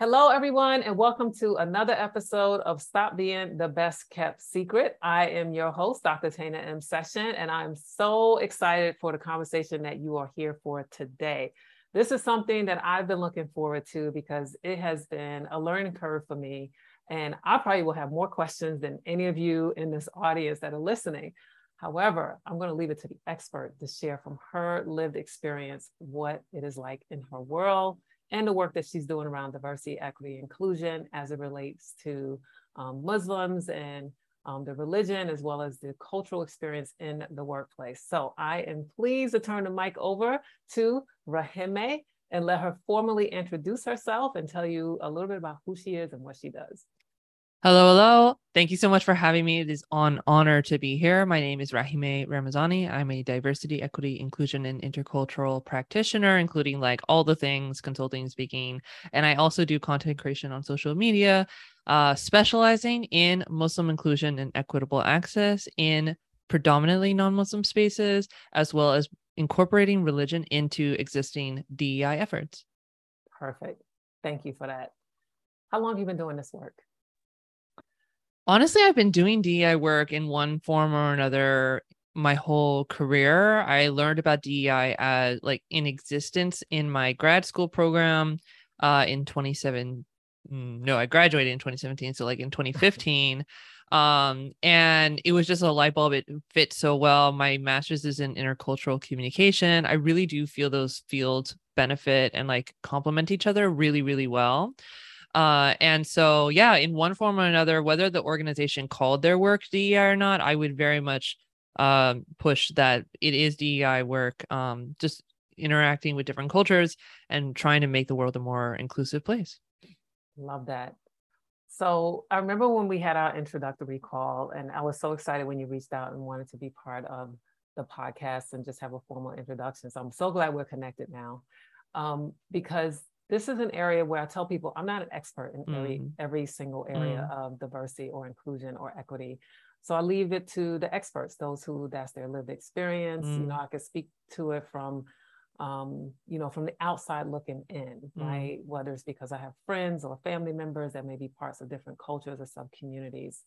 Hello, everyone, and welcome to another episode of Stop Being the Best Kept Secret. I am your host, Dr. Tana M. Session, and I'm so excited for the conversation that you are here for today. This is something that I've been looking forward to because it has been a learning curve for me, and I probably will have more questions than any of you in this audience that are listening. However, I'm going to leave it to the expert to share from her lived experience what it is like in her world, and the work that she's doing around diversity, equity, inclusion as it relates to Muslims and the religion, as well as the cultural experience in the workplace. So I am pleased to turn the mic over to Rahime and let her formally introduce herself and tell you a little bit about who she is and what she does. Hello, hello. Thank you so much for having me. It is an honor to be here. My name is Rahime Ramazani. I'm a diversity, equity, inclusion, and intercultural practitioner, including like all the things, consulting, speaking. And I also do content creation on social media, specializing in Muslim inclusion and equitable access in predominantly non-Muslim spaces, as well as incorporating religion into existing DEI efforts. Perfect. Thank you for that. How long have you been doing this work? Honestly, I've been doing DEI work in one form or another my whole career. I learned about DEI as like in existence in my grad school program in 2017. No, I graduated in 2017. So like in 2015. And it was just a light bulb. It fit so well. My master's is in intercultural communication. I really do feel those fields benefit and like complement each other really, really well. And so, yeah, in one form or another, whether the organization called their work DEI or not, I would very much push that it is DEI work, just interacting with different cultures and trying to make the world a more inclusive place. Love that. So I remember when we had our introductory call, and I was so excited when you reached out and wanted to be part of the podcast and just have a formal introduction. So I'm so glad we're connected now, because this is an area where I tell people I'm not an expert in every single area of diversity or inclusion or equity. So I leave it to the experts, those who that's their lived experience. You know, I can speak to it from, you know, from the outside looking in, right? Whether it's because I have friends or family members that may be parts of different cultures or sub-communities.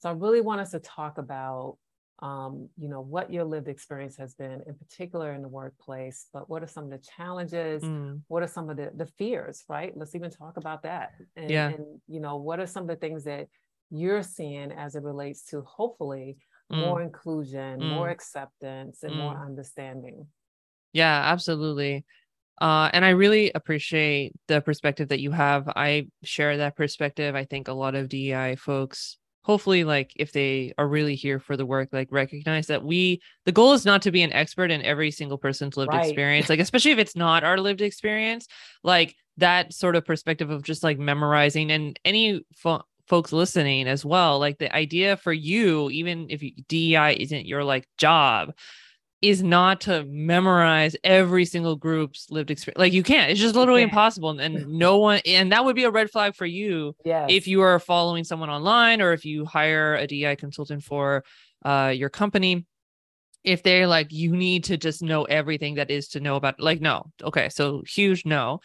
So I really want us to talk about, you know, what your lived experience has been, in particular in the workplace, but what are some of the challenges? What are some of the fears, right? Let's even talk about that. And, and, you know, what are some of the things that you're seeing as it relates to hopefully more inclusion, more acceptance, and more understanding? Yeah, absolutely. And I really appreciate the perspective that you have. I share that perspective. I think a lot of DEI folks, hopefully, like if they are really here for the work, like recognize that the goal is not to be an expert in every single person's lived experience, like especially if it's not our lived experience, like that sort of perspective of just like memorizing. And any folks listening as well, like the idea for you, even if DEI isn't your like job, is not to memorize every single group's lived experience. Like you can't, it's just literally impossible. And no one, and that would be a red flag for you if you are following someone online or if you hire a DEI consultant for your company. If they're like, you need to just know everything that is to know about, like, no. Okay. So huge no.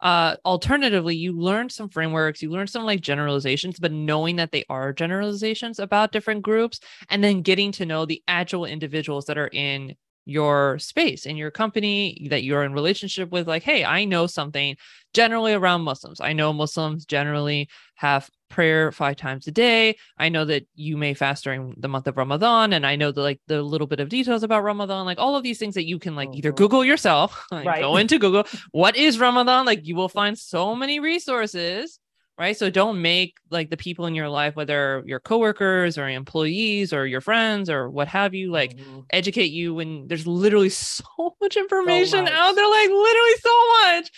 Alternatively, you learn some frameworks, you learn some like generalizations, but knowing that they are generalizations about different groups, and then getting to know the actual individuals that are in your space, in your company, that you're in relationship with. Like, hey, I know something generally around Muslims. I know Muslims generally have prayer 5 times a day. I know that you may fast during the month of Ramadan. And I know the, like the little bit of details about Ramadan, like all of these things that you can like either Google yourself, like, go into Google, what is Ramadan? Like you will find so many resources, right? So don't make like the people in your life, whether your coworkers or employees or your friends or what have you, like educate you when there's literally so much information out there, like literally so much.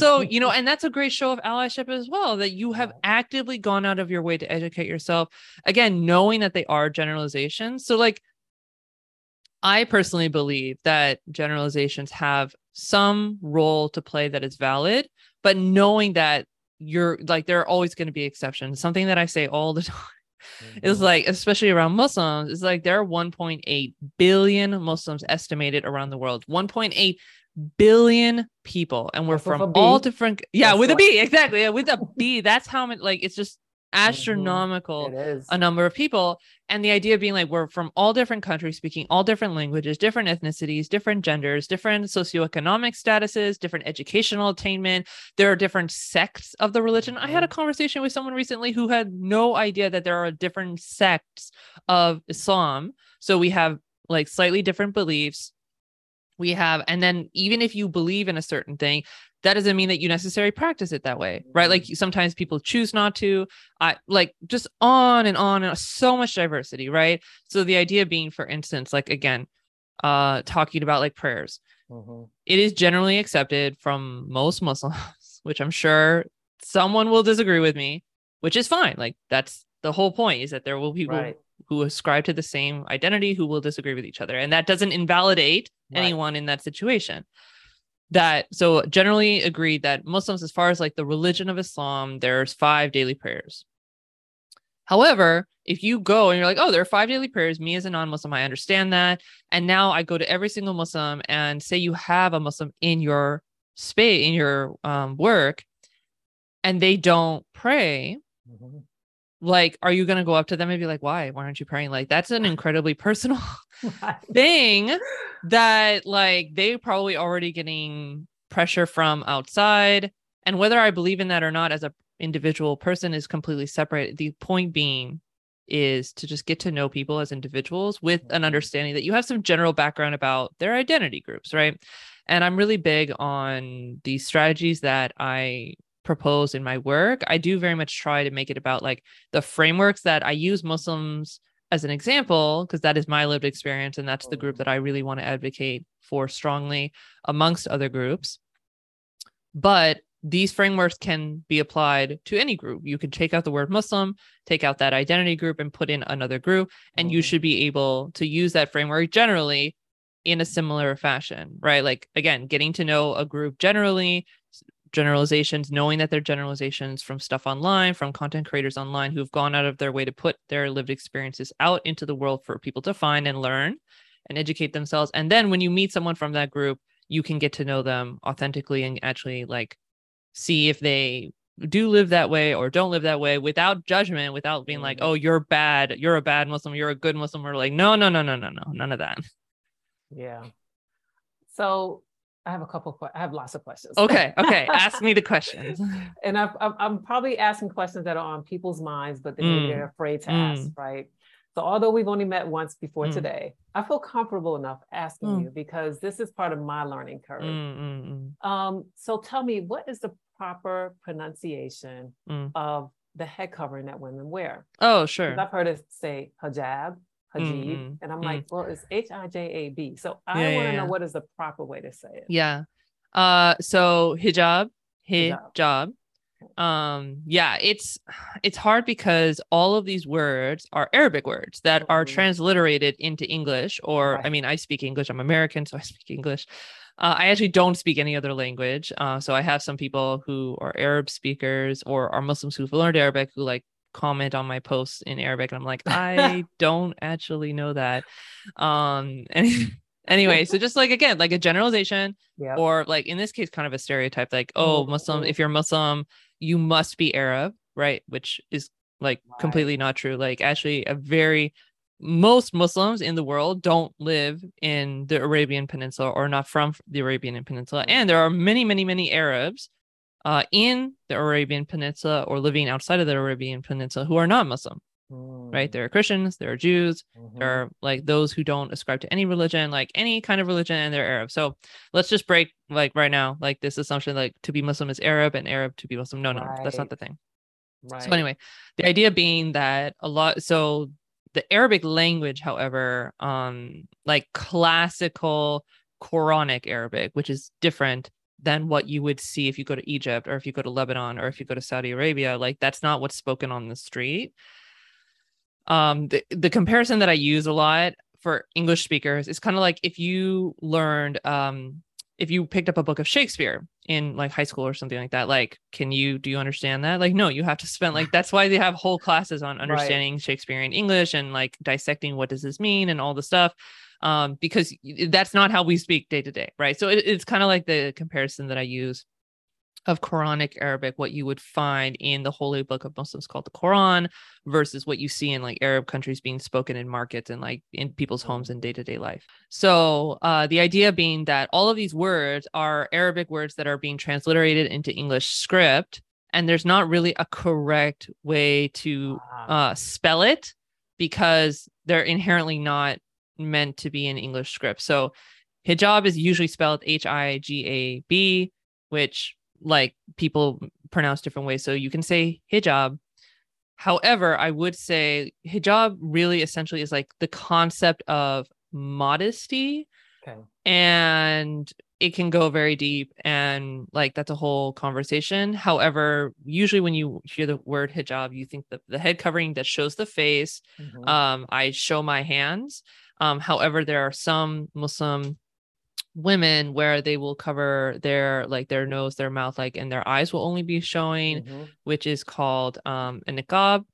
So, you know, and that's a great show of allyship as well, that you have actively gone out of your way to educate yourself. Again, knowing that they are generalizations. So like, I personally believe that generalizations have some role to play that is valid, but knowing that you're like, there are always going to be exceptions. Something that I say all the time is like, especially around Muslims, is like there are 1.8 billion Muslims estimated around the world. 1.8 billion people, and we're from all different. Yeah, that's with a B, exactly. Yeah, with a B. That's how many. Like, it's just astronomical. Mm-hmm. It is. A number of people, and the idea of being like, we're from all different countries, speaking all different languages, different ethnicities, different genders, different socioeconomic statuses, different educational attainment. There are different sects of the religion. Mm-hmm. I had a conversation with someone recently who had no idea that there are different sects of Islam. So we have like slightly different beliefs. We have, and then even if you believe in a certain thing, that doesn't mean that you necessarily practice it that way, right? Like sometimes people choose not to. I like just on and on, so much diversity, right? So the idea being, for instance, like again, talking about like prayers, mm-hmm. It is generally accepted from most Muslims, which I'm sure someone will disagree with me, which is fine. Like that's the whole point, is that there will be people who ascribe to the same identity who will disagree with each other, and that doesn't invalidate anyone in that situation. That so generally agreed that Muslims, as far as like the religion of Islam, there's 5 daily prayers. However, if you go and you're like, oh, there are 5 daily prayers, me as a non-Muslim, I understand that, and now I go to every single Muslim, and say you have a Muslim in your space, in your work, and they don't pray, mm-hmm. Like, are you going to go up to them and be like, why aren't you praying? Like, that's an incredibly personal thing that like they probably already getting pressure from outside. And whether I believe in that or not as an individual person is completely separate. The point being is to just get to know people as individuals with an understanding that you have some general background about their identity groups, right? And I'm really big on the strategies that I propose in my work. I do very much try to make it about like the frameworks that I use Muslims as an example, because that is my lived experience. And that's the group that I really want to advocate for strongly amongst other groups. But these frameworks can be applied to any group. You can take out the word Muslim, take out that identity group, and put in another group. And you should be able to use that framework generally in a similar fashion, right? Like, again, getting to know a group generally, generalizations, knowing that they're generalizations from stuff online, from content creators online who've gone out of their way to put their lived experiences out into the world for people to find and learn and educate themselves. And then when you meet someone from that group, you can get to know them authentically and actually like see if they do live that way or don't live that way without judgment, without being like, oh, you're bad, you're a bad Muslim, you're a good Muslim, or like, no, none of that. Yeah. So I have lots of questions. Okay. Ask me the questions. And I'm probably asking questions that are on people's minds, but maybe they're afraid to ask, right? So although we've only met once before today, I feel comfortable enough asking you because this is part of my learning curve. So tell me, what is the proper pronunciation of the head covering that women wear? Oh, sure. I've heard it say hijab. Hijab. And I'm like, well, it's hijab. So I want to know what is the proper way to say it. Yeah. So hijab. Yeah, it's hard because all of these words are Arabic words that are transliterated into English, or I mean, I speak English. I'm American, so I speak English. I actually don't speak any other language. So I have some people who are Arab speakers or are Muslims who've learned Arabic who like comment on my posts in Arabic, and I'm like, I don't actually know that. Anyway, so just like, again, like a generalization, or like in this case, kind of a stereotype, like, oh, Muslim, if you're Muslim, you must be Arab, right? Which is like completely not true. Like actually most Muslims in the world don't live in the Arabian Peninsula or not from the Arabian Peninsula. And there are many, many, many Arabs in the Arabian Peninsula or living outside of the Arabian Peninsula who are not Muslim, right? There are Christians, there are Jews, there are like those who don't ascribe to any religion, like any kind of religion, and they're Arab. So let's just break like right now, like this assumption, like to be Muslim is Arab and Arab to be Muslim. No, that's not the thing. Right. So anyway, the idea being that so the Arabic language, however, like classical Quranic Arabic, which is different than what you would see if you go to Egypt or if you go to Lebanon or if you go to Saudi Arabia. Like that's not what's spoken on the street. The comparison that I use a lot for English speakers is kind of like if you learned, if you picked up a book of Shakespeare in like high school or something like that, like, do you understand that? Like, no, you have to spend like, that's why they have whole classes on understanding Shakespearean English and like dissecting what does this mean and all the stuff. because that's not how we speak day to day, right? So it's kind of like the comparison that I use of Quranic Arabic, what you would find in the holy book of Muslims called the Quran versus what you see in like Arab countries being spoken in markets and like in people's homes and day-to-day life. So the idea being that all of these words are Arabic words that are being transliterated into English script, and there's not really a correct way to spell it because they're inherently not meant to be in English script. So hijab is usually spelled H-I-G-A-B, which like people pronounce different ways. So you can say hijab. However, I would say hijab really essentially is like the concept of modesty. Okay. And it can go very deep. And like, that's a whole conversation. However, usually when you hear the word hijab, you think the head covering that shows the face. Mm-hmm. I show my hands. However, there are some Muslim women where they will cover their like their nose, their mouth, like, and their eyes will only be showing, mm-hmm. which is called a niqab.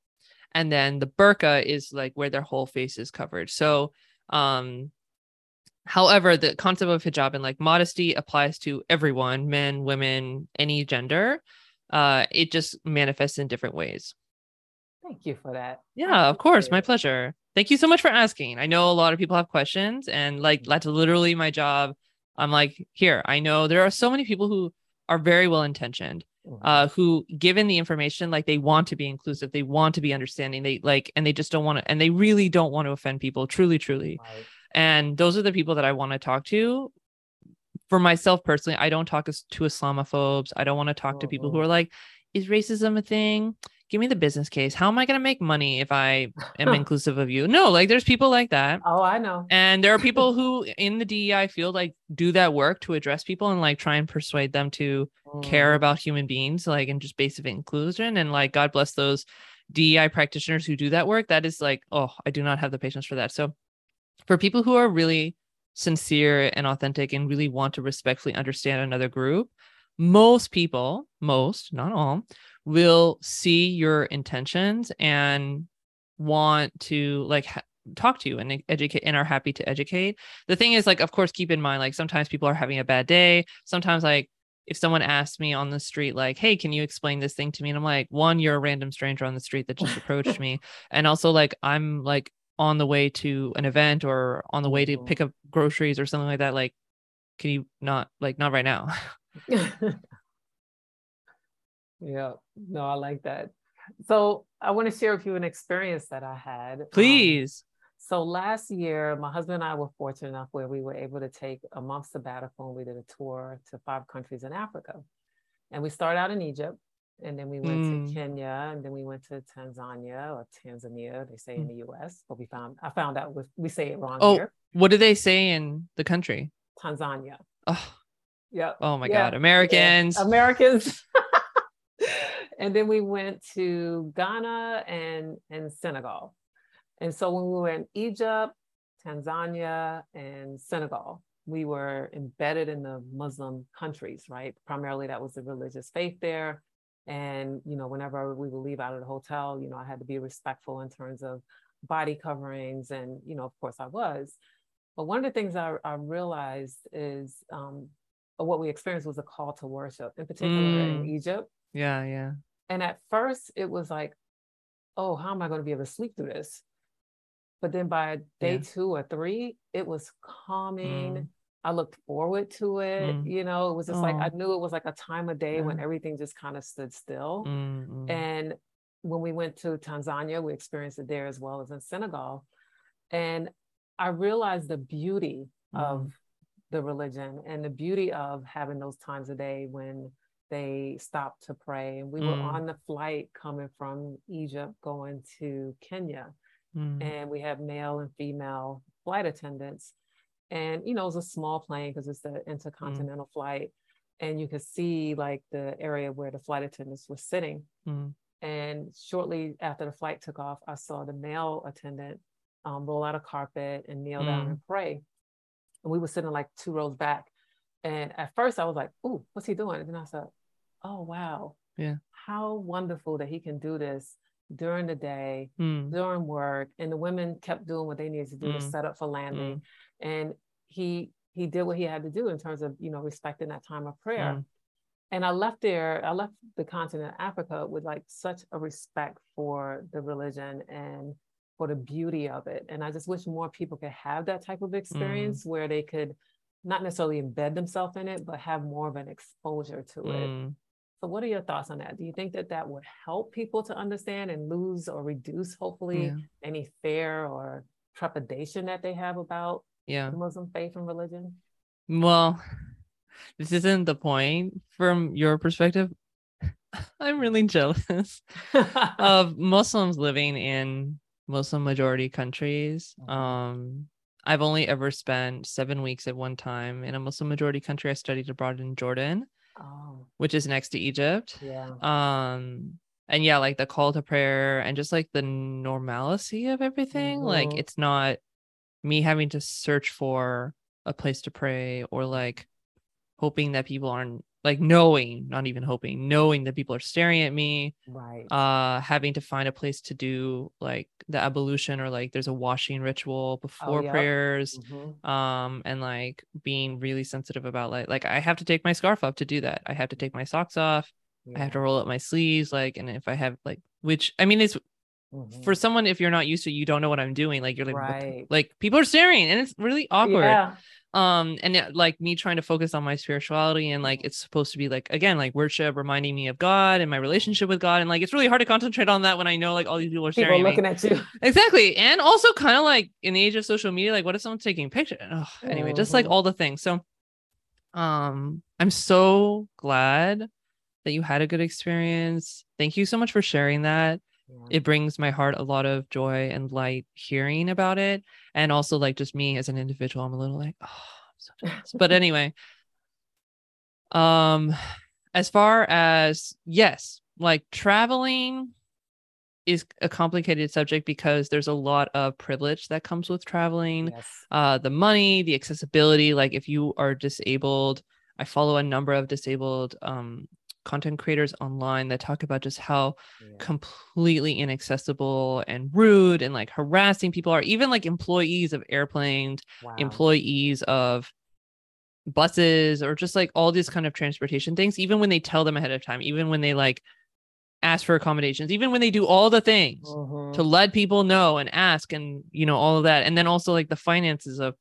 And then the burqa is like where their whole face is covered. So however, the concept of hijab and like modesty applies to everyone, men, women, any gender. It just manifests in different ways. Thank you for that. Yeah, of course. My pleasure. Thank you so much for asking. I know a lot of people have questions, and like that's literally my job. I'm like, here, I know there are so many people who are very well-intentioned, who given the information, like they want to be inclusive, they want to be understanding, they like, and they just don't want to, and they really don't want to offend people, truly, truly. Right. And those are the people that I want to talk to. For myself personally, I don't talk to Islamophobes. I don't want to talk to people who are like, is racism a thing? Give me the business case. How am I going to make money if I am inclusive of you? No, like there's people like that. Oh, I know. And there are people who in the DEI field, like do that work to address people and like try and persuade them to care about human beings, like, and just basic inclusion. And like, God bless those DEI practitioners who do that work. That is like, oh, I do not have the patience for that. So for people who are really sincere and authentic and really want to respectfully understand another group, most people, most, not all, will see your intentions and want to like talk to you and educate and are happy to educate. The thing is, like, of course, keep in mind, like sometimes people are having a bad day. Sometimes like if someone asks me on the street, like, hey, can you explain this thing to me? And I'm like, one, you're a random stranger on the street that just approached me. And also like, I'm like on the way to an event or on the way to pick up groceries or something like that. Like, can you not right now? Yeah, no, I like that. So I want to share with you an experience that I had. Please. So last year, my husband and I were fortunate enough where we were able to take a month sabbatical, and we did a tour to 5 countries in Africa. And we started out in Egypt, and then we went to Kenya, and then we went to Tanzania, they say in the US, but I found out we say it wrong here. What do they say in the country? Tanzania. Oh, yeah. Oh my God, Americans. Yeah. Americans. And then we went to Ghana and Senegal. And so when we were in Egypt, Tanzania, and Senegal, we were embedded in the Muslim countries, right? Primarily that was the religious faith there. And, you know, whenever we would leave out of the hotel, you know, I had to be respectful in terms of body coverings. And, you know, of course I was. But one of the things I realized is what we experienced was a call to worship, in particular in Egypt. Yeah, yeah. And at first it was like, oh, how am I going to be able to sleep through this? But then by day 2 or 3, it was calming. I looked forward to it. You know, it was just like, I knew it was like a time of day when everything just kind of stood still. And when we went to Tanzania, we experienced it there as well as in Senegal. And I realized the beauty of the religion and the beauty of having those times of day when they stopped to pray. And we were on the flight coming from Egypt, going to Kenya. And we have male and female flight attendants. And, you know, it was a small plane because it's the intercontinental flight. And you could see like the area where the flight attendants were sitting. And shortly after the flight took off, I saw the male attendant roll out a carpet and kneel down and pray. And we were sitting like 2 rows back. And at first I was like, ooh, what's he doing? And then I said, oh, wow. Yeah. How wonderful that he can do this during the day, during work. And the women kept doing what they needed to do to set up for landing. And he did what he had to do in terms of, you know, respecting that time of prayer. Mm. And I left the continent of Africa with like such a respect for the religion and for the beauty of it. And I just wish more people could have that type of experience where they could not necessarily embed themselves in it, but have more of an exposure to it. So what are your thoughts on that? Do you think that that would help people to understand and lose or reduce, hopefully, any fear or trepidation that they have about the Muslim faith and religion? Well, this isn't the point from your perspective. I'm really jealous of Muslims living in Muslim majority countries. I've only ever spent 7 weeks at one time in a Muslim majority country. I studied abroad in Jordan, which is next to Egypt. And like the call to prayer and just like the normalcy of everything. Like it's not me having to search for a place to pray or like hoping that people aren't like knowing that people are staring at me, having to find a place to do like the ablution or like there's a washing ritual before prayers, and like being really sensitive about like I have to take my scarf up to do that, I have to take my socks off, I have to roll up my sleeves, like, and if I have like, which I mean it's for someone, if you're not used to it, you don't know what I'm doing, like you're like like people are staring and it's really awkward. And it, like me trying to focus on my spirituality and like it's supposed to be like, again, like worship, reminding me of God and my relationship with God, and like it's really hard to concentrate on that when I know like all these people are staring, people looking at you. Exactly. And also kind of like in the age of social media, like what if someone's taking a picture? Anyway, just like all the things. So I'm so glad that you had a good experience. Thank you so much for sharing that. It brings my heart a lot of joy and light hearing about it. And also like just me as an individual, I'm a little like, I'm so jealous. But anyway, as far as, yes, like traveling is a complicated subject because there's a lot of privilege that comes with traveling, the money, the accessibility, like if you are disabled, I follow a number of disabled, content creators online that talk about just how completely inaccessible and rude and like harassing people are, even like employees of airplanes, employees of buses, or just like all these kind of transportation things, even when they tell them ahead of time, even when they like ask for accommodations, even when they do all the things to let people know and ask and, you know, all of that. And then also like the finances of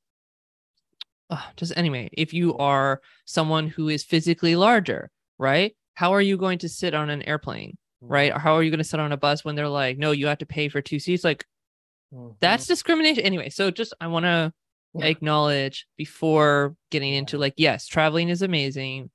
just anyway, if you are someone who is physically larger, right? How are you going to sit on an airplane, right? Or how are you going to sit on a bus when they're like, no, you have to pay for 2 seats? Like that's discrimination. Anyway, so just, I want to acknowledge before getting into like, yes, traveling is amazing.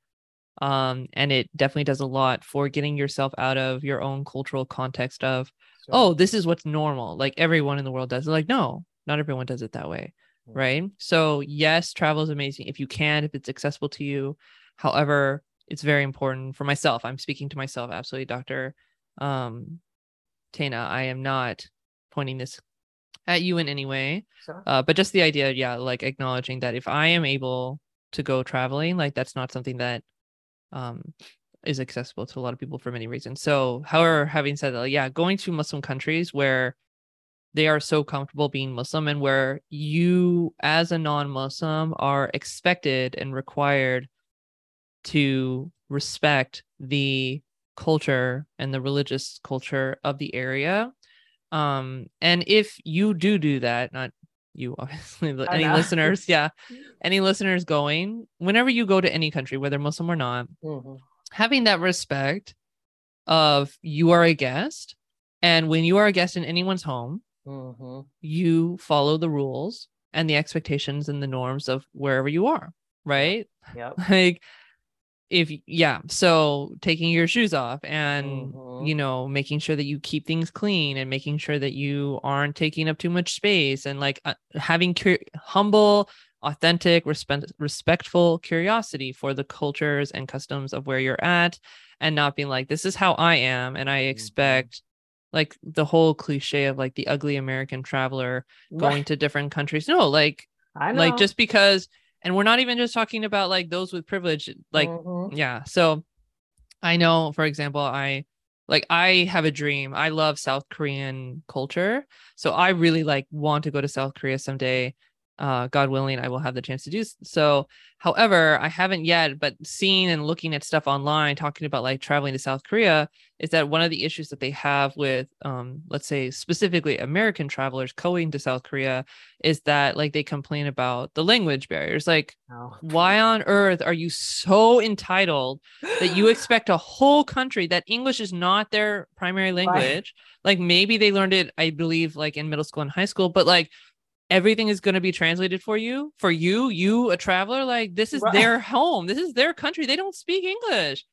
And it definitely does a lot for getting yourself out of your own cultural context of, oh, this is what's normal. Like everyone in the world does it. Like, no, not everyone does it that way. Right. So yes, travel is amazing if you can, if it's accessible to you. However, it's very important for myself. I'm speaking to myself. Absolutely. Dr. Tana, I am not pointing this at you in any way, but just the idea. Yeah. Like acknowledging that if I am able to go traveling, like that's not something that is accessible to a lot of people for many reasons. So however, having said that, like, going to Muslim countries where they are so comfortable being Muslim and where you as a non-Muslim are expected and required to respect the culture and the religious culture of the area. And if you do that, not you, obviously, but any listeners, any listeners going, whenever you go to any country, whether Muslim or not, having that respect of you are a guest. And when you are a guest in anyone's home, you follow the rules and the expectations and the norms of wherever you are, right? Like, if so taking your shoes off and you know, making sure that you keep things clean and making sure that you aren't taking up too much space and like having humble, authentic, respectful curiosity for the cultures and customs of where you're at, and not being like, this is how I am and I expect like the whole cliche of like the ugly American traveler going to different countries. No, like I know. Like just because. And we're not even just talking about like those with privilege, like, So I know, for example, I have a dream. I love South Korean culture. So I really like want to go to South Korea someday. God willing, I will have the chance to do so. However, I haven't yet, but seeing and looking at stuff online, talking about like traveling to South Korea, is that one of the issues that they have with, let's say specifically American travelers going to South Korea, is that like they complain about the language barriers. Like, why on earth are you so entitled that you expect a whole country that English is not their primary language? Right. Like maybe they learned it, I believe, like in middle school and high school, but like, everything is going to be translated for you, a traveler. Like, this is their home. This is their country. They don't speak English.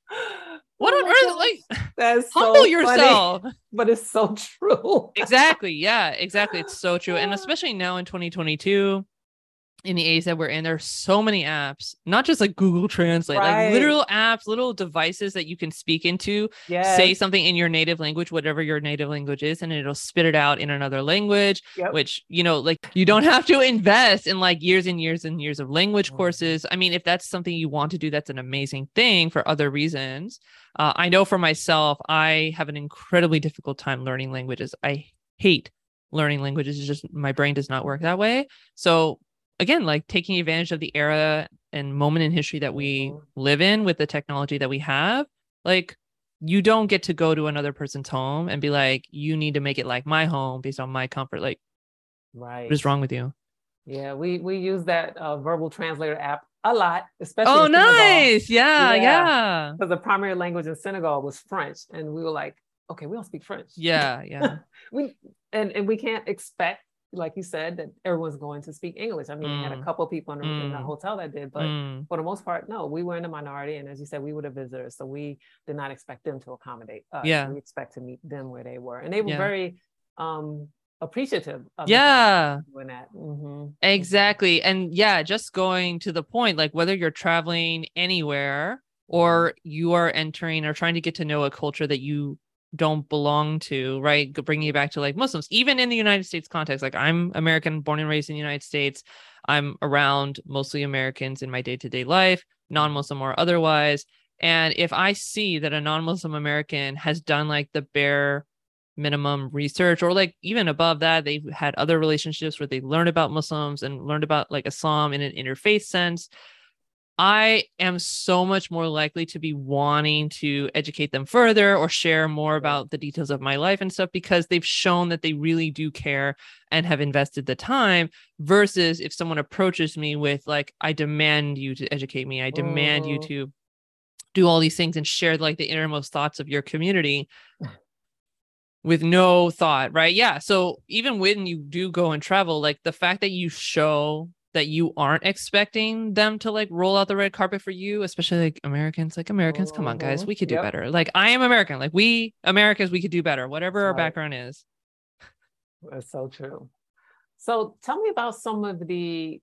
What on earth? Like, that's humble yourself. Funny, but it's so true. Exactly. Yeah, exactly. It's so true. And especially now in 2022, in the age that we're in, there are so many apps, not just like Google Translate, like literal apps, little devices that you can speak into, say something in your native language, whatever your native language is, and it'll spit it out in another language, which, you know, like you don't have to invest in like years and years and years of language courses. I mean, if that's something you want to do, that's an amazing thing for other reasons. I know for myself, I have an incredibly difficult time learning languages. I hate learning languages. It's just my brain does not work that way. So again, like taking advantage of the era and moment in history that we live in with the technology that we have, like you don't get to go to another person's home and be like, you need to make it like my home based on my comfort. Like, what is wrong with you? Yeah, we use that verbal translator app a lot, especially. Oh, nice. Yeah. Because the primary language in Senegal was French, and we were like, okay, we don't speak French. Yeah. we can't expect, like you said, that everyone's going to speak English. I mean, we had a couple of people in the hotel that did, but for the most part, no, we were in the minority. And as you said, we were the visitors. So we did not expect them to accommodate us. Yeah. We expect to meet them where they were. And they were very appreciative of doing that. Mm-hmm. Exactly. And yeah, just going to the point, like whether you're traveling anywhere or you are entering or trying to get to know a culture that you don't belong to, right? Bringing it back to like Muslims, even in the United States context, like I'm American, born and raised in the United States. I'm around mostly Americans in my day-to-day life, non-Muslim or otherwise. And if I see that a non-Muslim American has done like the bare minimum research, or like even above that, they've had other relationships where they learned about Muslims and learned about like Islam in an interfaith sense, I am so much more likely to be wanting to educate them further or share more about the details of my life and stuff, because they've shown that they really do care and have invested the time, versus if someone approaches me with like, I demand you to educate me. I demand you to do all these things and share like the innermost thoughts of your community with no thought. Right. Yeah. So even when you do go and travel, like the fact that you show that you aren't expecting them to like roll out the red carpet for you, especially like Americans, come on guys, we could do better. Like I am American, like we Americans, we could do better, whatever our background is. That's so true. So tell me about some of the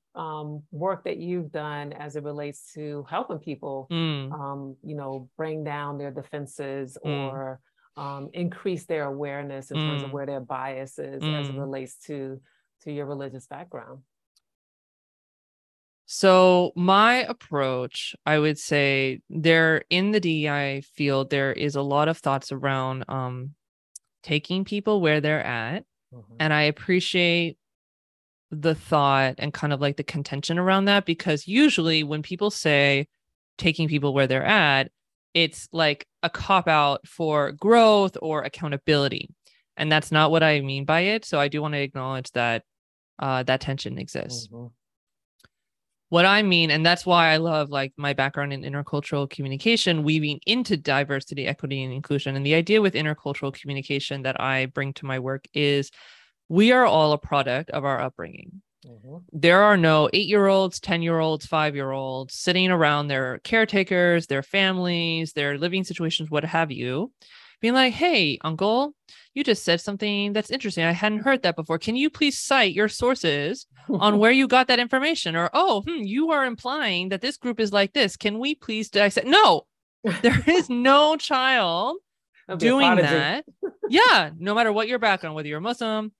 work that you've done as it relates to helping people, you know, bring down their defenses or increase their awareness in terms of where their bias is as it relates to your religious background. So my approach, I would say there in the DEI field, there is a lot of thoughts around taking people where they're at. And I appreciate the thought and kind of like the contention around that, because usually when people say taking people where they're at, it's like a cop out for growth or accountability. And that's not what I mean by it. So I do want to acknowledge that that tension exists. What I mean, and that's why I love like my background in intercultural communication, weaving into diversity, equity, and inclusion. And the idea with intercultural communication that I bring to my work is we are all a product of our upbringing. There are no 8-year-olds, 10-year-olds, 5-year-olds sitting around their caretakers, their families, their living situations, what have you, being like, hey, uncle, you just said something that's interesting. I hadn't heard that before. Can you please cite your sources on where you got that information? Or, you are implying that this group is like this. Can we please dissect? No, there is no child doing that. Yeah. No matter what your background, whether you're Muslim,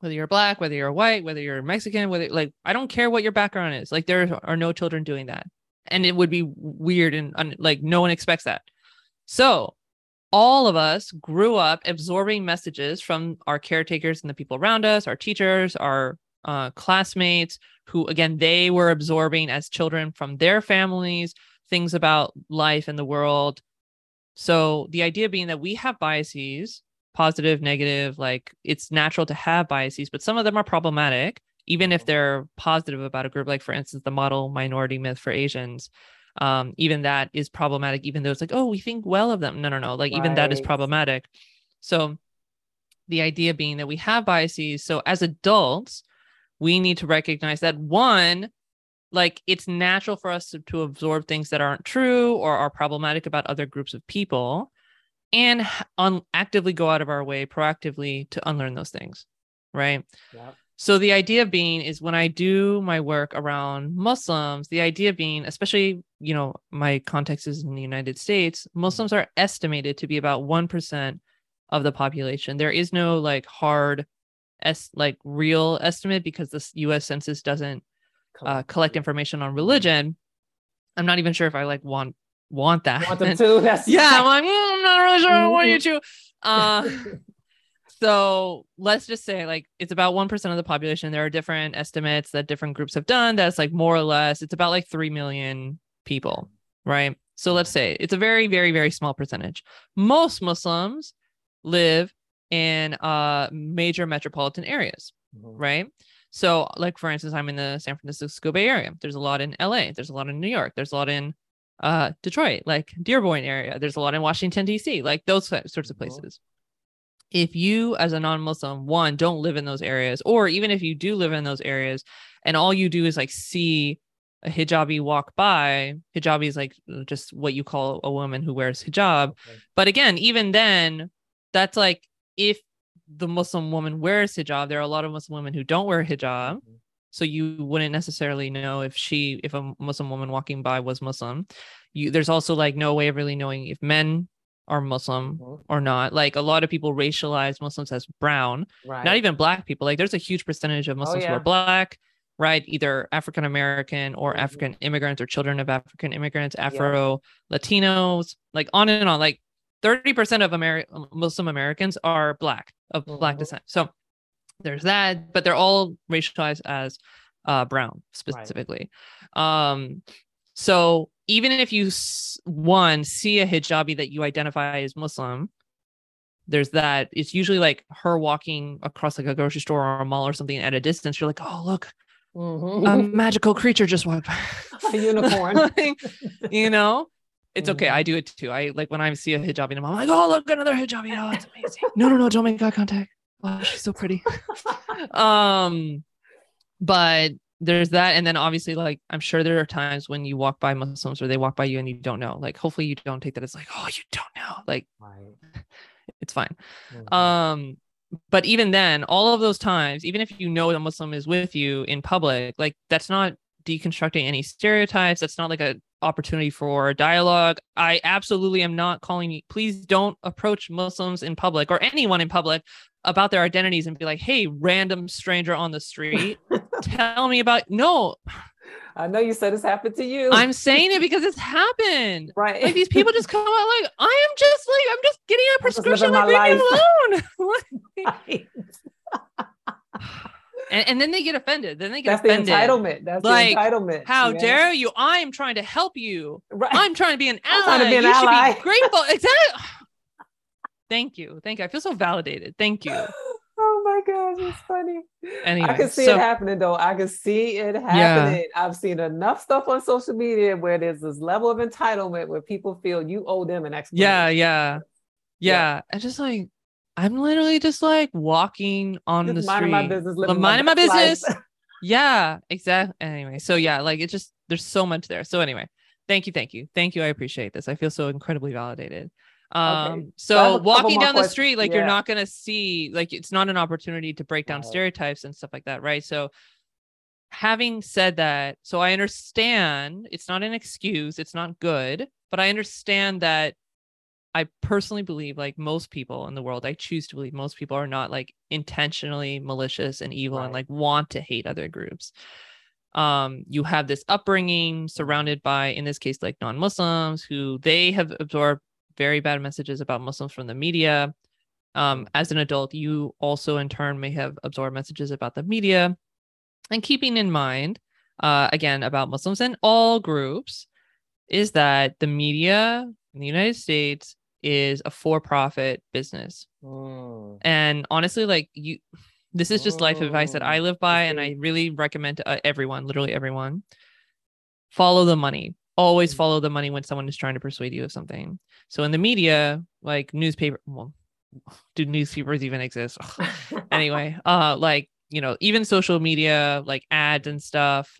whether you're Black, whether you're white, whether you're Mexican, whether like, I don't care what your background is. Like there are no children doing that. And it would be weird. And like, no one expects that. So all of us grew up absorbing messages from our caretakers and the people around us, our teachers, our classmates who, again, they were absorbing as children from their families, things about life and the world. So the idea being that we have biases, positive, negative, like it's natural to have biases, but some of them are problematic, even if they're positive about a group, like for instance, the model minority myth for Asians. Even that is problematic, even though it's like, oh, we think well of them. No. Like, right. Even that is problematic. So the idea being that we have biases. So as adults, we need to recognize that one, like it's natural for us to absorb things that aren't true or are problematic about other groups of people, and actively go out of our way proactively to unlearn those things. Right. Yep. So the idea being is when I do my work around Muslims, the idea being, especially, you know, my context is in the United States, Muslims are estimated to be about 1% of the population. There is no like hard real estimate because the US census doesn't collect information on religion. I'm not even sure if I like want that. Want them too? Yeah, I'm not really sure. I want you to. So let's just say like it's about 1% of the population. There are different estimates that different groups have done. That's like more or less, it's about like 3 million people, right? So let's say it's a very, very, very small percentage. Most Muslims live in major metropolitan areas, right? So like, for instance, I'm in the San Francisco Bay Area. There's a lot in LA. There's a lot in New York. There's a lot in Detroit, like Dearborn area. There's a lot in Washington, DC, like those sorts of places. If you, as a non-Muslim, one, don't live in those areas, or even if you do live in those areas and all you do is like see a hijabi walk by, hijabi is like just what you call a woman who wears hijab. Okay. But again, even then, that's like, if the Muslim woman wears hijab, there are a lot of Muslim women who don't wear hijab. Mm-hmm. So you wouldn't necessarily know if a Muslim woman walking by was Muslim. There's also like no way of really knowing if men are Muslim or not. Like a lot of people racialize Muslims as brown, right. Not even black people. Like there's a huge percentage of Muslims who are black, right? Either African-American or African immigrants or children of African immigrants, Afro-Latinos, like on and on. Like 30% of Muslim Americans are black, of black descent. So there's that, but they're all racialized as brown specifically. Right. So even if you, one, see a hijabi that you identify as Muslim, there's that. It's usually like her walking across like a grocery store or a mall or something at a distance. You're like, oh, look, a magical creature just walked by. A unicorn. Like, you know? It's okay. I do it too. I like when I see a hijabi, and I'm like, oh, look, another hijabi. Oh, it's amazing. No. Don't make eye contact. Wow, she's so pretty. But there's that. And then obviously, like, I'm sure there are times when you walk by Muslims or they walk by you and you don't know, like, hopefully you don't take that as like, oh, you don't know. Like, it's fine. Mm-hmm. But even then, all of those times, even if you know a Muslim is with you in public, like that's not deconstructing any stereotypes. That's not like a opportunity for dialogue. I absolutely am not calling you. Please don't approach Muslims in public or anyone in public about their identities and be like, hey, random stranger on the street, tell me about. No, I know you said this happened to you. I'm saying it because it's happened. Right. Like these people just come out like, I am just like, I'm just getting a prescription, like leave me alone. And then they get offended. That's the entitlement. That's like, the entitlement. How dare you? I'm trying to help you. Right. I'm trying to be an ally. You should be grateful. Exactly. Thank you. I feel so validated. Thank you. Oh my gosh, it's funny. Anyway, I can see it happening though. Yeah. I've seen enough stuff on social media where there's this level of entitlement where people feel you owe them an explanation. Yeah. And just like, I'm literally just like walking on the street. Minding my business. Yeah, exactly. Anyway, so yeah, like it's just, there's so much there. So anyway, thank you. I appreciate this. I feel so incredibly validated. So walking down the street, like you're not going to see, like it's not an opportunity to break down stereotypes and stuff like that. Right. So having said that, so I understand it's not an excuse. It's not good, but I understand that I personally believe like most people in the world, I choose to believe most people are not like intentionally malicious and evil and like want to hate other groups. You have this upbringing surrounded by, in this case, like non-Muslims who they have absorbed very bad messages about Muslims from the media. As an adult, you also in turn may have absorbed messages about the media. And keeping in mind, again, about Muslims and all groups, is that the media in the United States is a for-profit business. Oh. And honestly, this is just life advice that I live by, and I really recommend to everyone, literally everyone, follow the money. Always follow the money when someone is trying to persuade you of something. So in the media, like newspaper, well, do newspapers even exist? Anyway, even social media, like ads and stuff,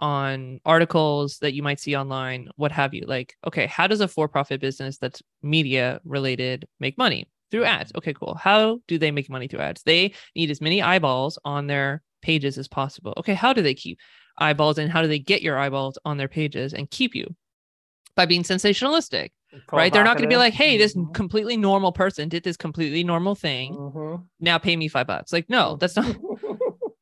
on articles that you might see online, what have you. Like, okay, how does a for-profit business that's media related make money? Through ads. Okay, cool. How do they make money through ads? They need as many eyeballs on their pages as possible. Okay, how do they keep eyeballs, and how do they get your eyeballs on their pages and keep you? By being sensationalistic, right? They're not going to be like, hey, this completely normal person did this completely normal thing. Mm-hmm. Now pay me $5. Like, no, that's not,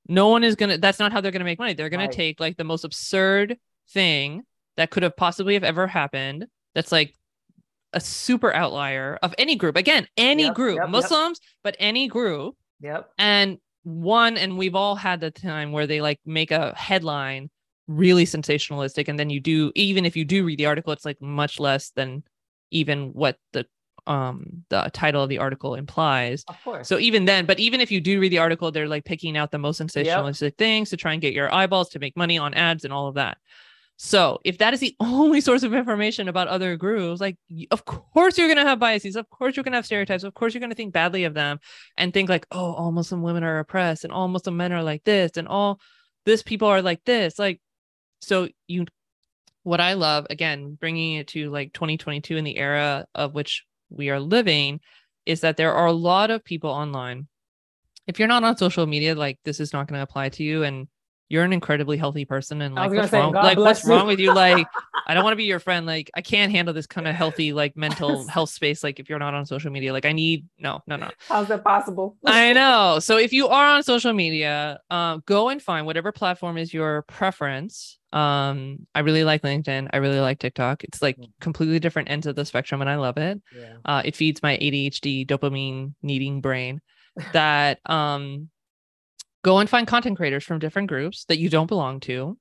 no one is going to, that's not how they're going to make money. They're going to take like the most absurd thing that could have possibly have ever happened. That's like a super outlier of any group. Again, any group, Muslims, but any group. Yep. And we've all had the time where they like make a headline really sensationalistic, and then you do, even if you do read the article, it's like much less than even what the title of the article implies. Of course. So even then, but even if you do read the article, they're like picking out the most sensationalistic things to try and get your eyeballs, to make money on ads and all of that. So if that is the only source of information about other groups, like, of course you're going to have biases. Of course you're going to have stereotypes. Of course you're going to think badly of them and think like, oh, all Muslim women are oppressed, and all Muslim men are like this, and all this people are like this. Like, so you, what I love, again, bringing it to like 2022 in the era of which we are living, is that there are a lot of people online. If you're not on social media, like, this is not going to apply to you. And you're an incredibly healthy person, and like, what's wrong with you? Like, I don't want to be your friend. Like, I can't handle this kind of healthy, like, mental health space. Like, if you're not on social media, like, I need, no. How's that possible? I know. So if you are on social media, go and find whatever platform is your preference. I really like LinkedIn. I really like TikTok. It's like completely different ends of the spectrum, and I love it. Yeah. It feeds my ADHD dopamine needing brain that, go and find content creators from different groups that you don't belong to,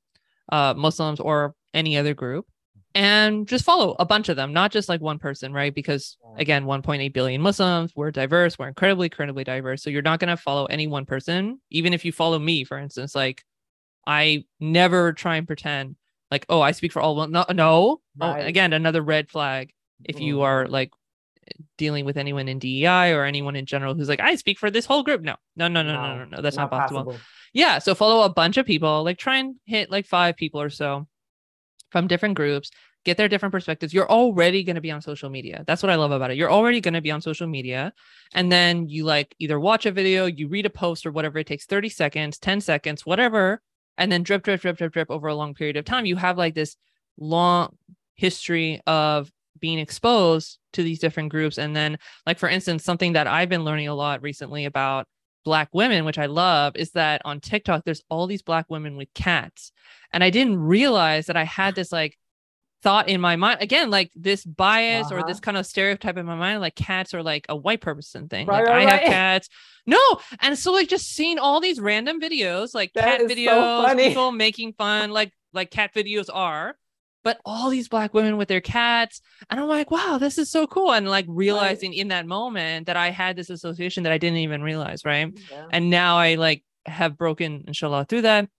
Muslims or any other group, and just follow a bunch of them, not just like one person, right? Because again, 1.8 billion Muslims, we're diverse, we're incredibly diverse. So you're not going to follow any one person. Even if you follow me, for instance, like, I never try and pretend like, oh, I speak for all. No. Right. Oh, again, another red flag. If you are like dealing with anyone in DEI or anyone in general who's like, I speak for this whole group. No, that's not possible. Yeah. So follow a bunch of people, like try and hit like 5 people or so from different groups, get their different perspectives. You're already going to be on social media. That's what I love about it. You're already going to be on social media. And then you like either watch a video, you read a post or whatever. It takes 30 seconds, 10 seconds, whatever. And then drip over a long period of time. You have like this long history of being exposed to these different groups. And then, like, for instance, something that I've been learning a lot recently about Black women, which I love, is that on TikTok, there's all these Black women with cats. And I didn't realize that I had this like thought in my mind, again, like this bias or this kind of stereotype in my mind, like cats are like a white person thing. Right, I have cats. No. And so like just seeing all these random videos, like that cat videos, so people making fun, like cat videos are. But all these Black women with their cats. And I'm like, wow, this is so cool. And like realizing in that moment that I had this association that I didn't even realize. Right. Yeah. And now I like have broken, inshallah, through that.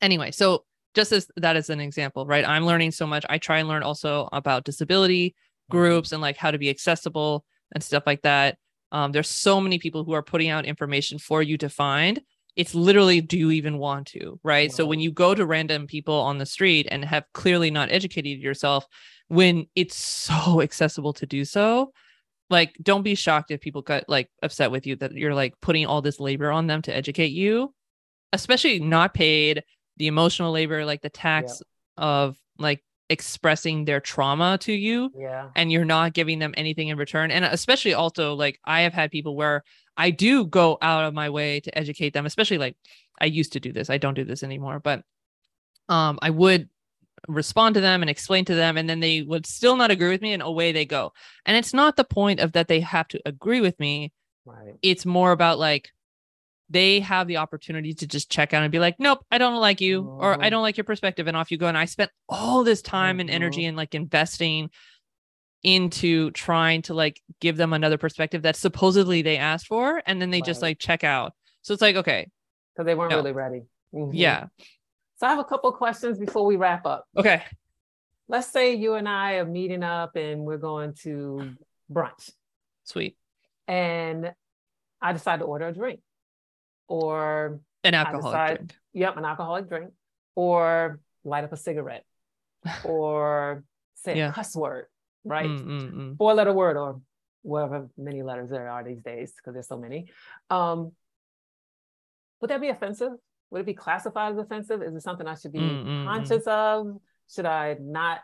Anyway, so just as that is an example, right? I'm learning so much. I try and learn also about disability groups and like how to be accessible and stuff like that. There's so many people who are putting out information for you to find. It's literally, do you even want to, right? Wow. So when you go to random people on the street and have clearly not educated yourself, when it's so accessible to do so, like, don't be shocked if people got like upset with you that you're like putting all this labor on them to educate you, especially not paid, the emotional labor, like the tax of like expressing their trauma to you, and you're not giving them anything in return. And especially also, like, I have had people where I do go out of my way to educate them, especially like I used to do this. I don't do this anymore, but I would respond to them and explain to them, and then they would still not agree with me, and away they go. And it's not the point of that they have to agree with me. Right. It's more about like, they have the opportunity to just check out and be like, nope, I don't like you, or I don't like your perspective, and off you go. And I spent all this time and energy and like investing into trying to like give them another perspective that supposedly they asked for, and then they just like check out. So it's like, okay. Because they weren't really ready. Mm-hmm. Yeah. So I have a couple of questions before we wrap up. Okay. Let's say you and I are meeting up and we're going to brunch. Sweet. And I decide to order a drink or an alcoholic drink. Yep. An alcoholic drink, or light up a cigarette, or say a cuss word, right? 4-letter word, or whatever many letters there are these days, because there's so many. Would that be offensive? Would it be classified as offensive? Is it something I should be conscious of? Should I not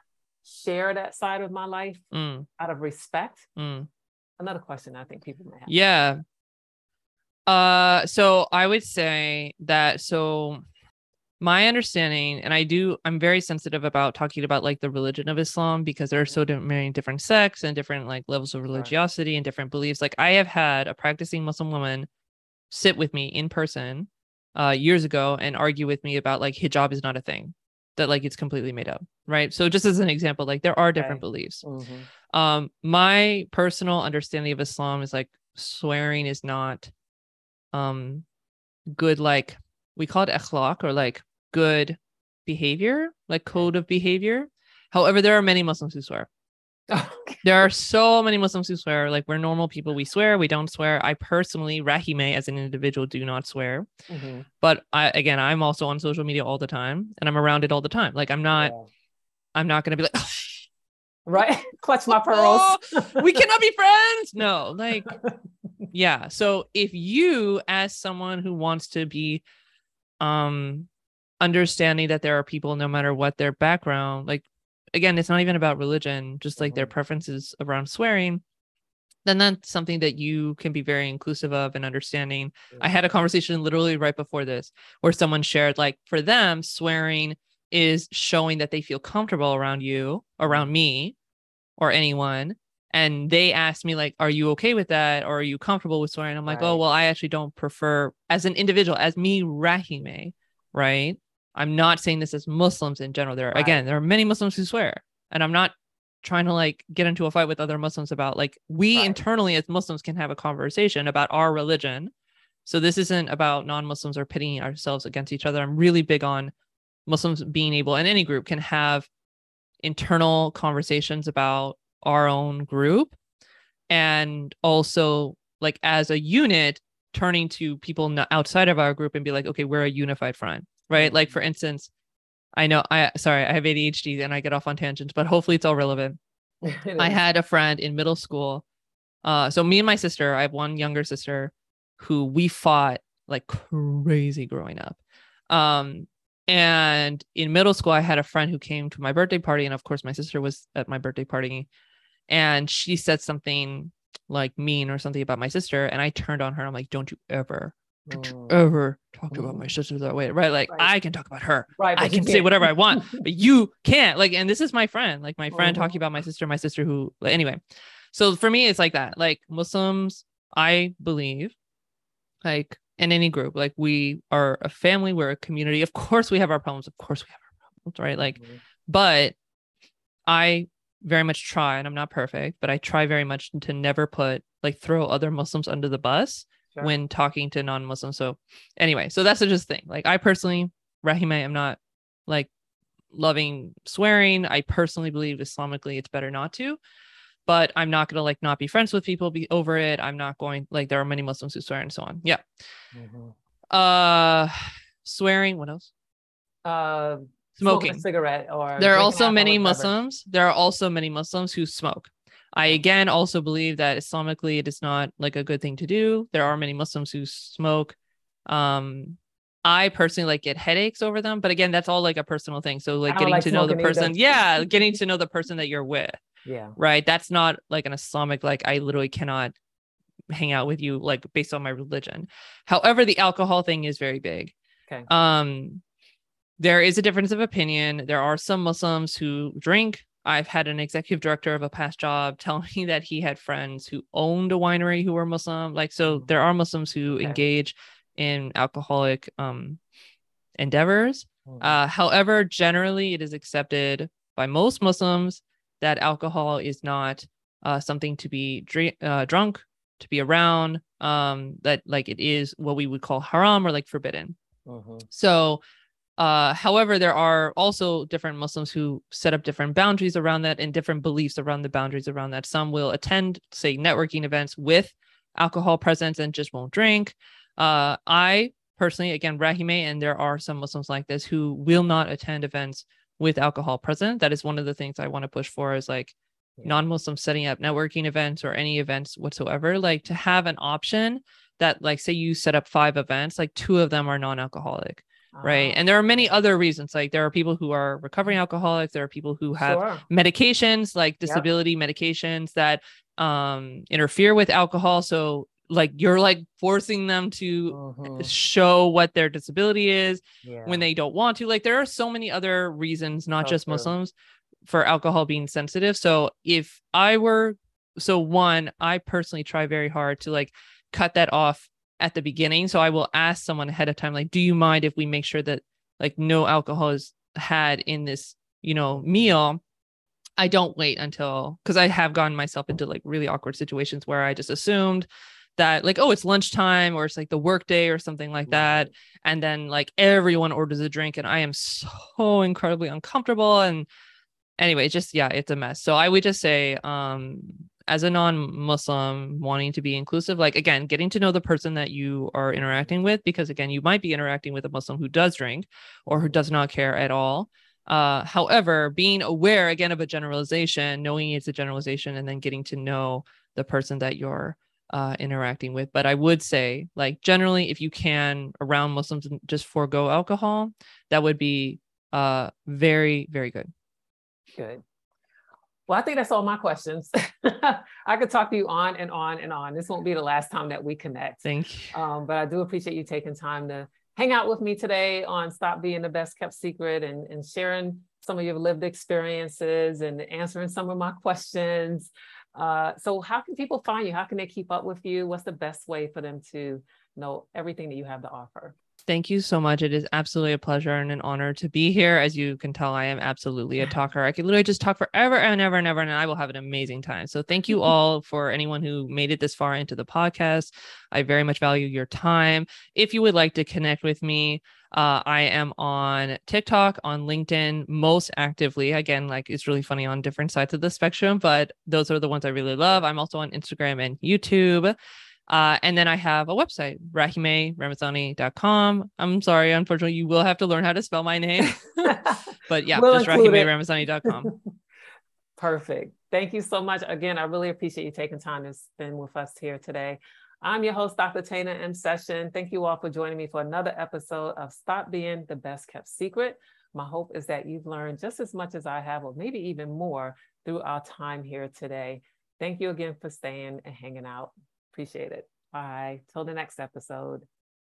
share that side of my life out of respect? Another question I think people may have. Yeah. So I would say that, so my understanding, and I'm very sensitive about talking about like the religion of Islam, because there are so many different sects and different like levels of religiosity and different beliefs. Like I have had a practicing Muslim woman sit with me in person years ago and argue with me about like hijab is not a thing, that like it's completely made up, right? So just as an example, like there are different beliefs. My personal understanding of Islam is like swearing is not good, like we call it akhlaq, or like good behavior, like code of behavior. However, there are many Muslims who swear. There are so many Muslims who swear. Like we're normal people. We swear. We don't swear. I personally, Rahime, as an individual, do not swear. But I'm also on social media all the time, and I'm around it all the time. Like I'm not going to be like, right, clutch my pearls. We cannot be friends. No, like, yeah. So if you, as someone who wants to be, understanding that there are people, no matter what their background, like. Again, it's not even about religion, just like their preferences around swearing, then that's something that you can be very inclusive of and understanding. I had a conversation literally right before this where someone shared, like for them, swearing is showing that they feel comfortable around you, around me, or anyone. And they asked me like, are you okay with that? Or are you comfortable with swearing? I'm like, oh, well, I actually don't prefer, as an individual, as me, Rahime, right? I'm not saying this as Muslims in general. There are, again, there are many Muslims who swear, and I'm not trying to like get into a fight with other Muslims about like, we internally as Muslims can have a conversation about our religion. So this isn't about non-Muslims or pitting ourselves against each other. I'm really big on Muslims being able, and any group can have internal conversations about our own group. And also like as a unit, turning to people outside of our group and be like, okay, we're a unified front. Right. Like, for instance, I have ADHD and I get off on tangents, but hopefully it's all relevant. I had a friend in middle school. So me and my sister, I have one younger sister who we fought like crazy growing up. And in middle school, I had a friend who came to my birthday party. And of course, my sister was at my birthday party, and she said something like mean or something about my sister. And I turned on her. I'm like, don't you ever talk about my sister that way, right? Like I can talk about her, right? I can say whatever I want, but you can't. Like, and this is my friend, like my friend talking about my sister who, like, anyway. So for me, it's like that, like Muslims, I believe, like in any group, like we are a family, we're a community. Of course we have our problems. Right? Like, but I very much try, and I'm not perfect, but I try very much to never throw other Muslims under the bus when talking to non-Muslims. So anyway, so that's just thing. Like I personally, Rahime, I'm not like loving swearing. I personally believe Islamically it's better not to, but I'm not going to like not be friends with people over it. I'm not going, like there are many Muslims who swear and so on. Yeah. Swearing, what else? Smoking. Smoke a cigarette, or there are also many Muslims. There are also many Muslims who smoke. I, again, also believe that Islamically, it is not like a good thing to do. There are many Muslims who smoke. I personally like get headaches over them, but again, that's all like a personal thing. So like getting to know the person. Yeah. Getting to know the person that you're with. Yeah. Right. That's not like an Islamic, like I literally cannot hang out with you, like based on my religion. However, the alcohol thing is very big. Okay. There is a difference of opinion. There are some Muslims who drink. I've had an executive director of a past job tell me that he had friends who owned a winery who were Muslim. Like, so there are Muslims who engage in alcoholic endeavors. However, generally, it is accepted by most Muslims that alcohol is not something to be drunk, to be around, that like it is what we would call haram or like forbidden. So, however, there are also different Muslims who set up different boundaries around that and different beliefs around the boundaries around that. Some will attend, say, networking events with alcohol presence and just won't drink. I personally, again, Rahime, and there are some Muslims like this who will not attend events with alcohol present. That is one of the things I want to push for is like non-Muslims setting up networking events or any events whatsoever, like to have an option that like, say you set up 5 events, like 2 of them are non-alcoholic, right? And there are many other reasons. Like there are people who are recovering alcoholics. There are people who have medications like disability medications that interfere with alcohol. So like you're like forcing them to show what their disability is when they don't want to. Like there are so many other reasons, not just Muslims, for alcohol being sensitive. So if I were, so one, I personally try very hard to like cut that off at the beginning. So I will ask someone ahead of time, like, do you mind if we make sure that like no alcohol is had in this, you know, meal? I don't wait until, because I have gotten myself into like really awkward situations where I just assumed that like, oh, it's lunchtime or it's like the work day or something like that. And then like everyone orders a drink and I am so incredibly uncomfortable. And anyway, just, it's a mess. So I would just say, as a non-Muslim wanting to be inclusive, like, again, getting to know the person that you are interacting with, because again, you might be interacting with a Muslim who does drink or who does not care at all. However, being aware again of a generalization, knowing it's a generalization, and then getting to know the person that you're interacting with. But I would say, like, generally, if you can around Muslims and just forego alcohol, that would be very, very good. Good. Well, I think that's all my questions. I could talk to you on and on and on. This won't be the last time that we connect. Thank you. But I do appreciate you taking time to hang out with me today on Stop Being the Best Kept Secret and sharing some of your lived experiences and answering some of my questions. So how can people find you? How can they keep up with you? What's the best way for them to know everything that you have to offer? Thank you so much. It is absolutely a pleasure and an honor to be here. As you can tell, I am absolutely a talker. I could literally just talk forever and ever, and I will have an amazing time. So thank you all for anyone who made it this far into the podcast. I very much value your time. If you would like to connect with me, I am on TikTok, on LinkedIn, most actively. Again, like it's really funny on different sides of the spectrum, but those are the ones I really love. I'm also on Instagram and YouTube. And then I have a website, RahimeRamazani.com. I'm sorry, unfortunately, you will have to learn how to spell my name. But yeah, just RahimeRamazani.com. Perfect. Thank you so much. Again, I really appreciate you taking time to spend with us here today. I'm your host, Dr. Tana M. Session. Thank you all for joining me for another episode of Stop Being the Best Kept Secret. My hope is that you've learned just as much as I have, or maybe even more, through our time here today. Thank you again for staying and hanging out. Appreciate it. Bye. Till the next episode.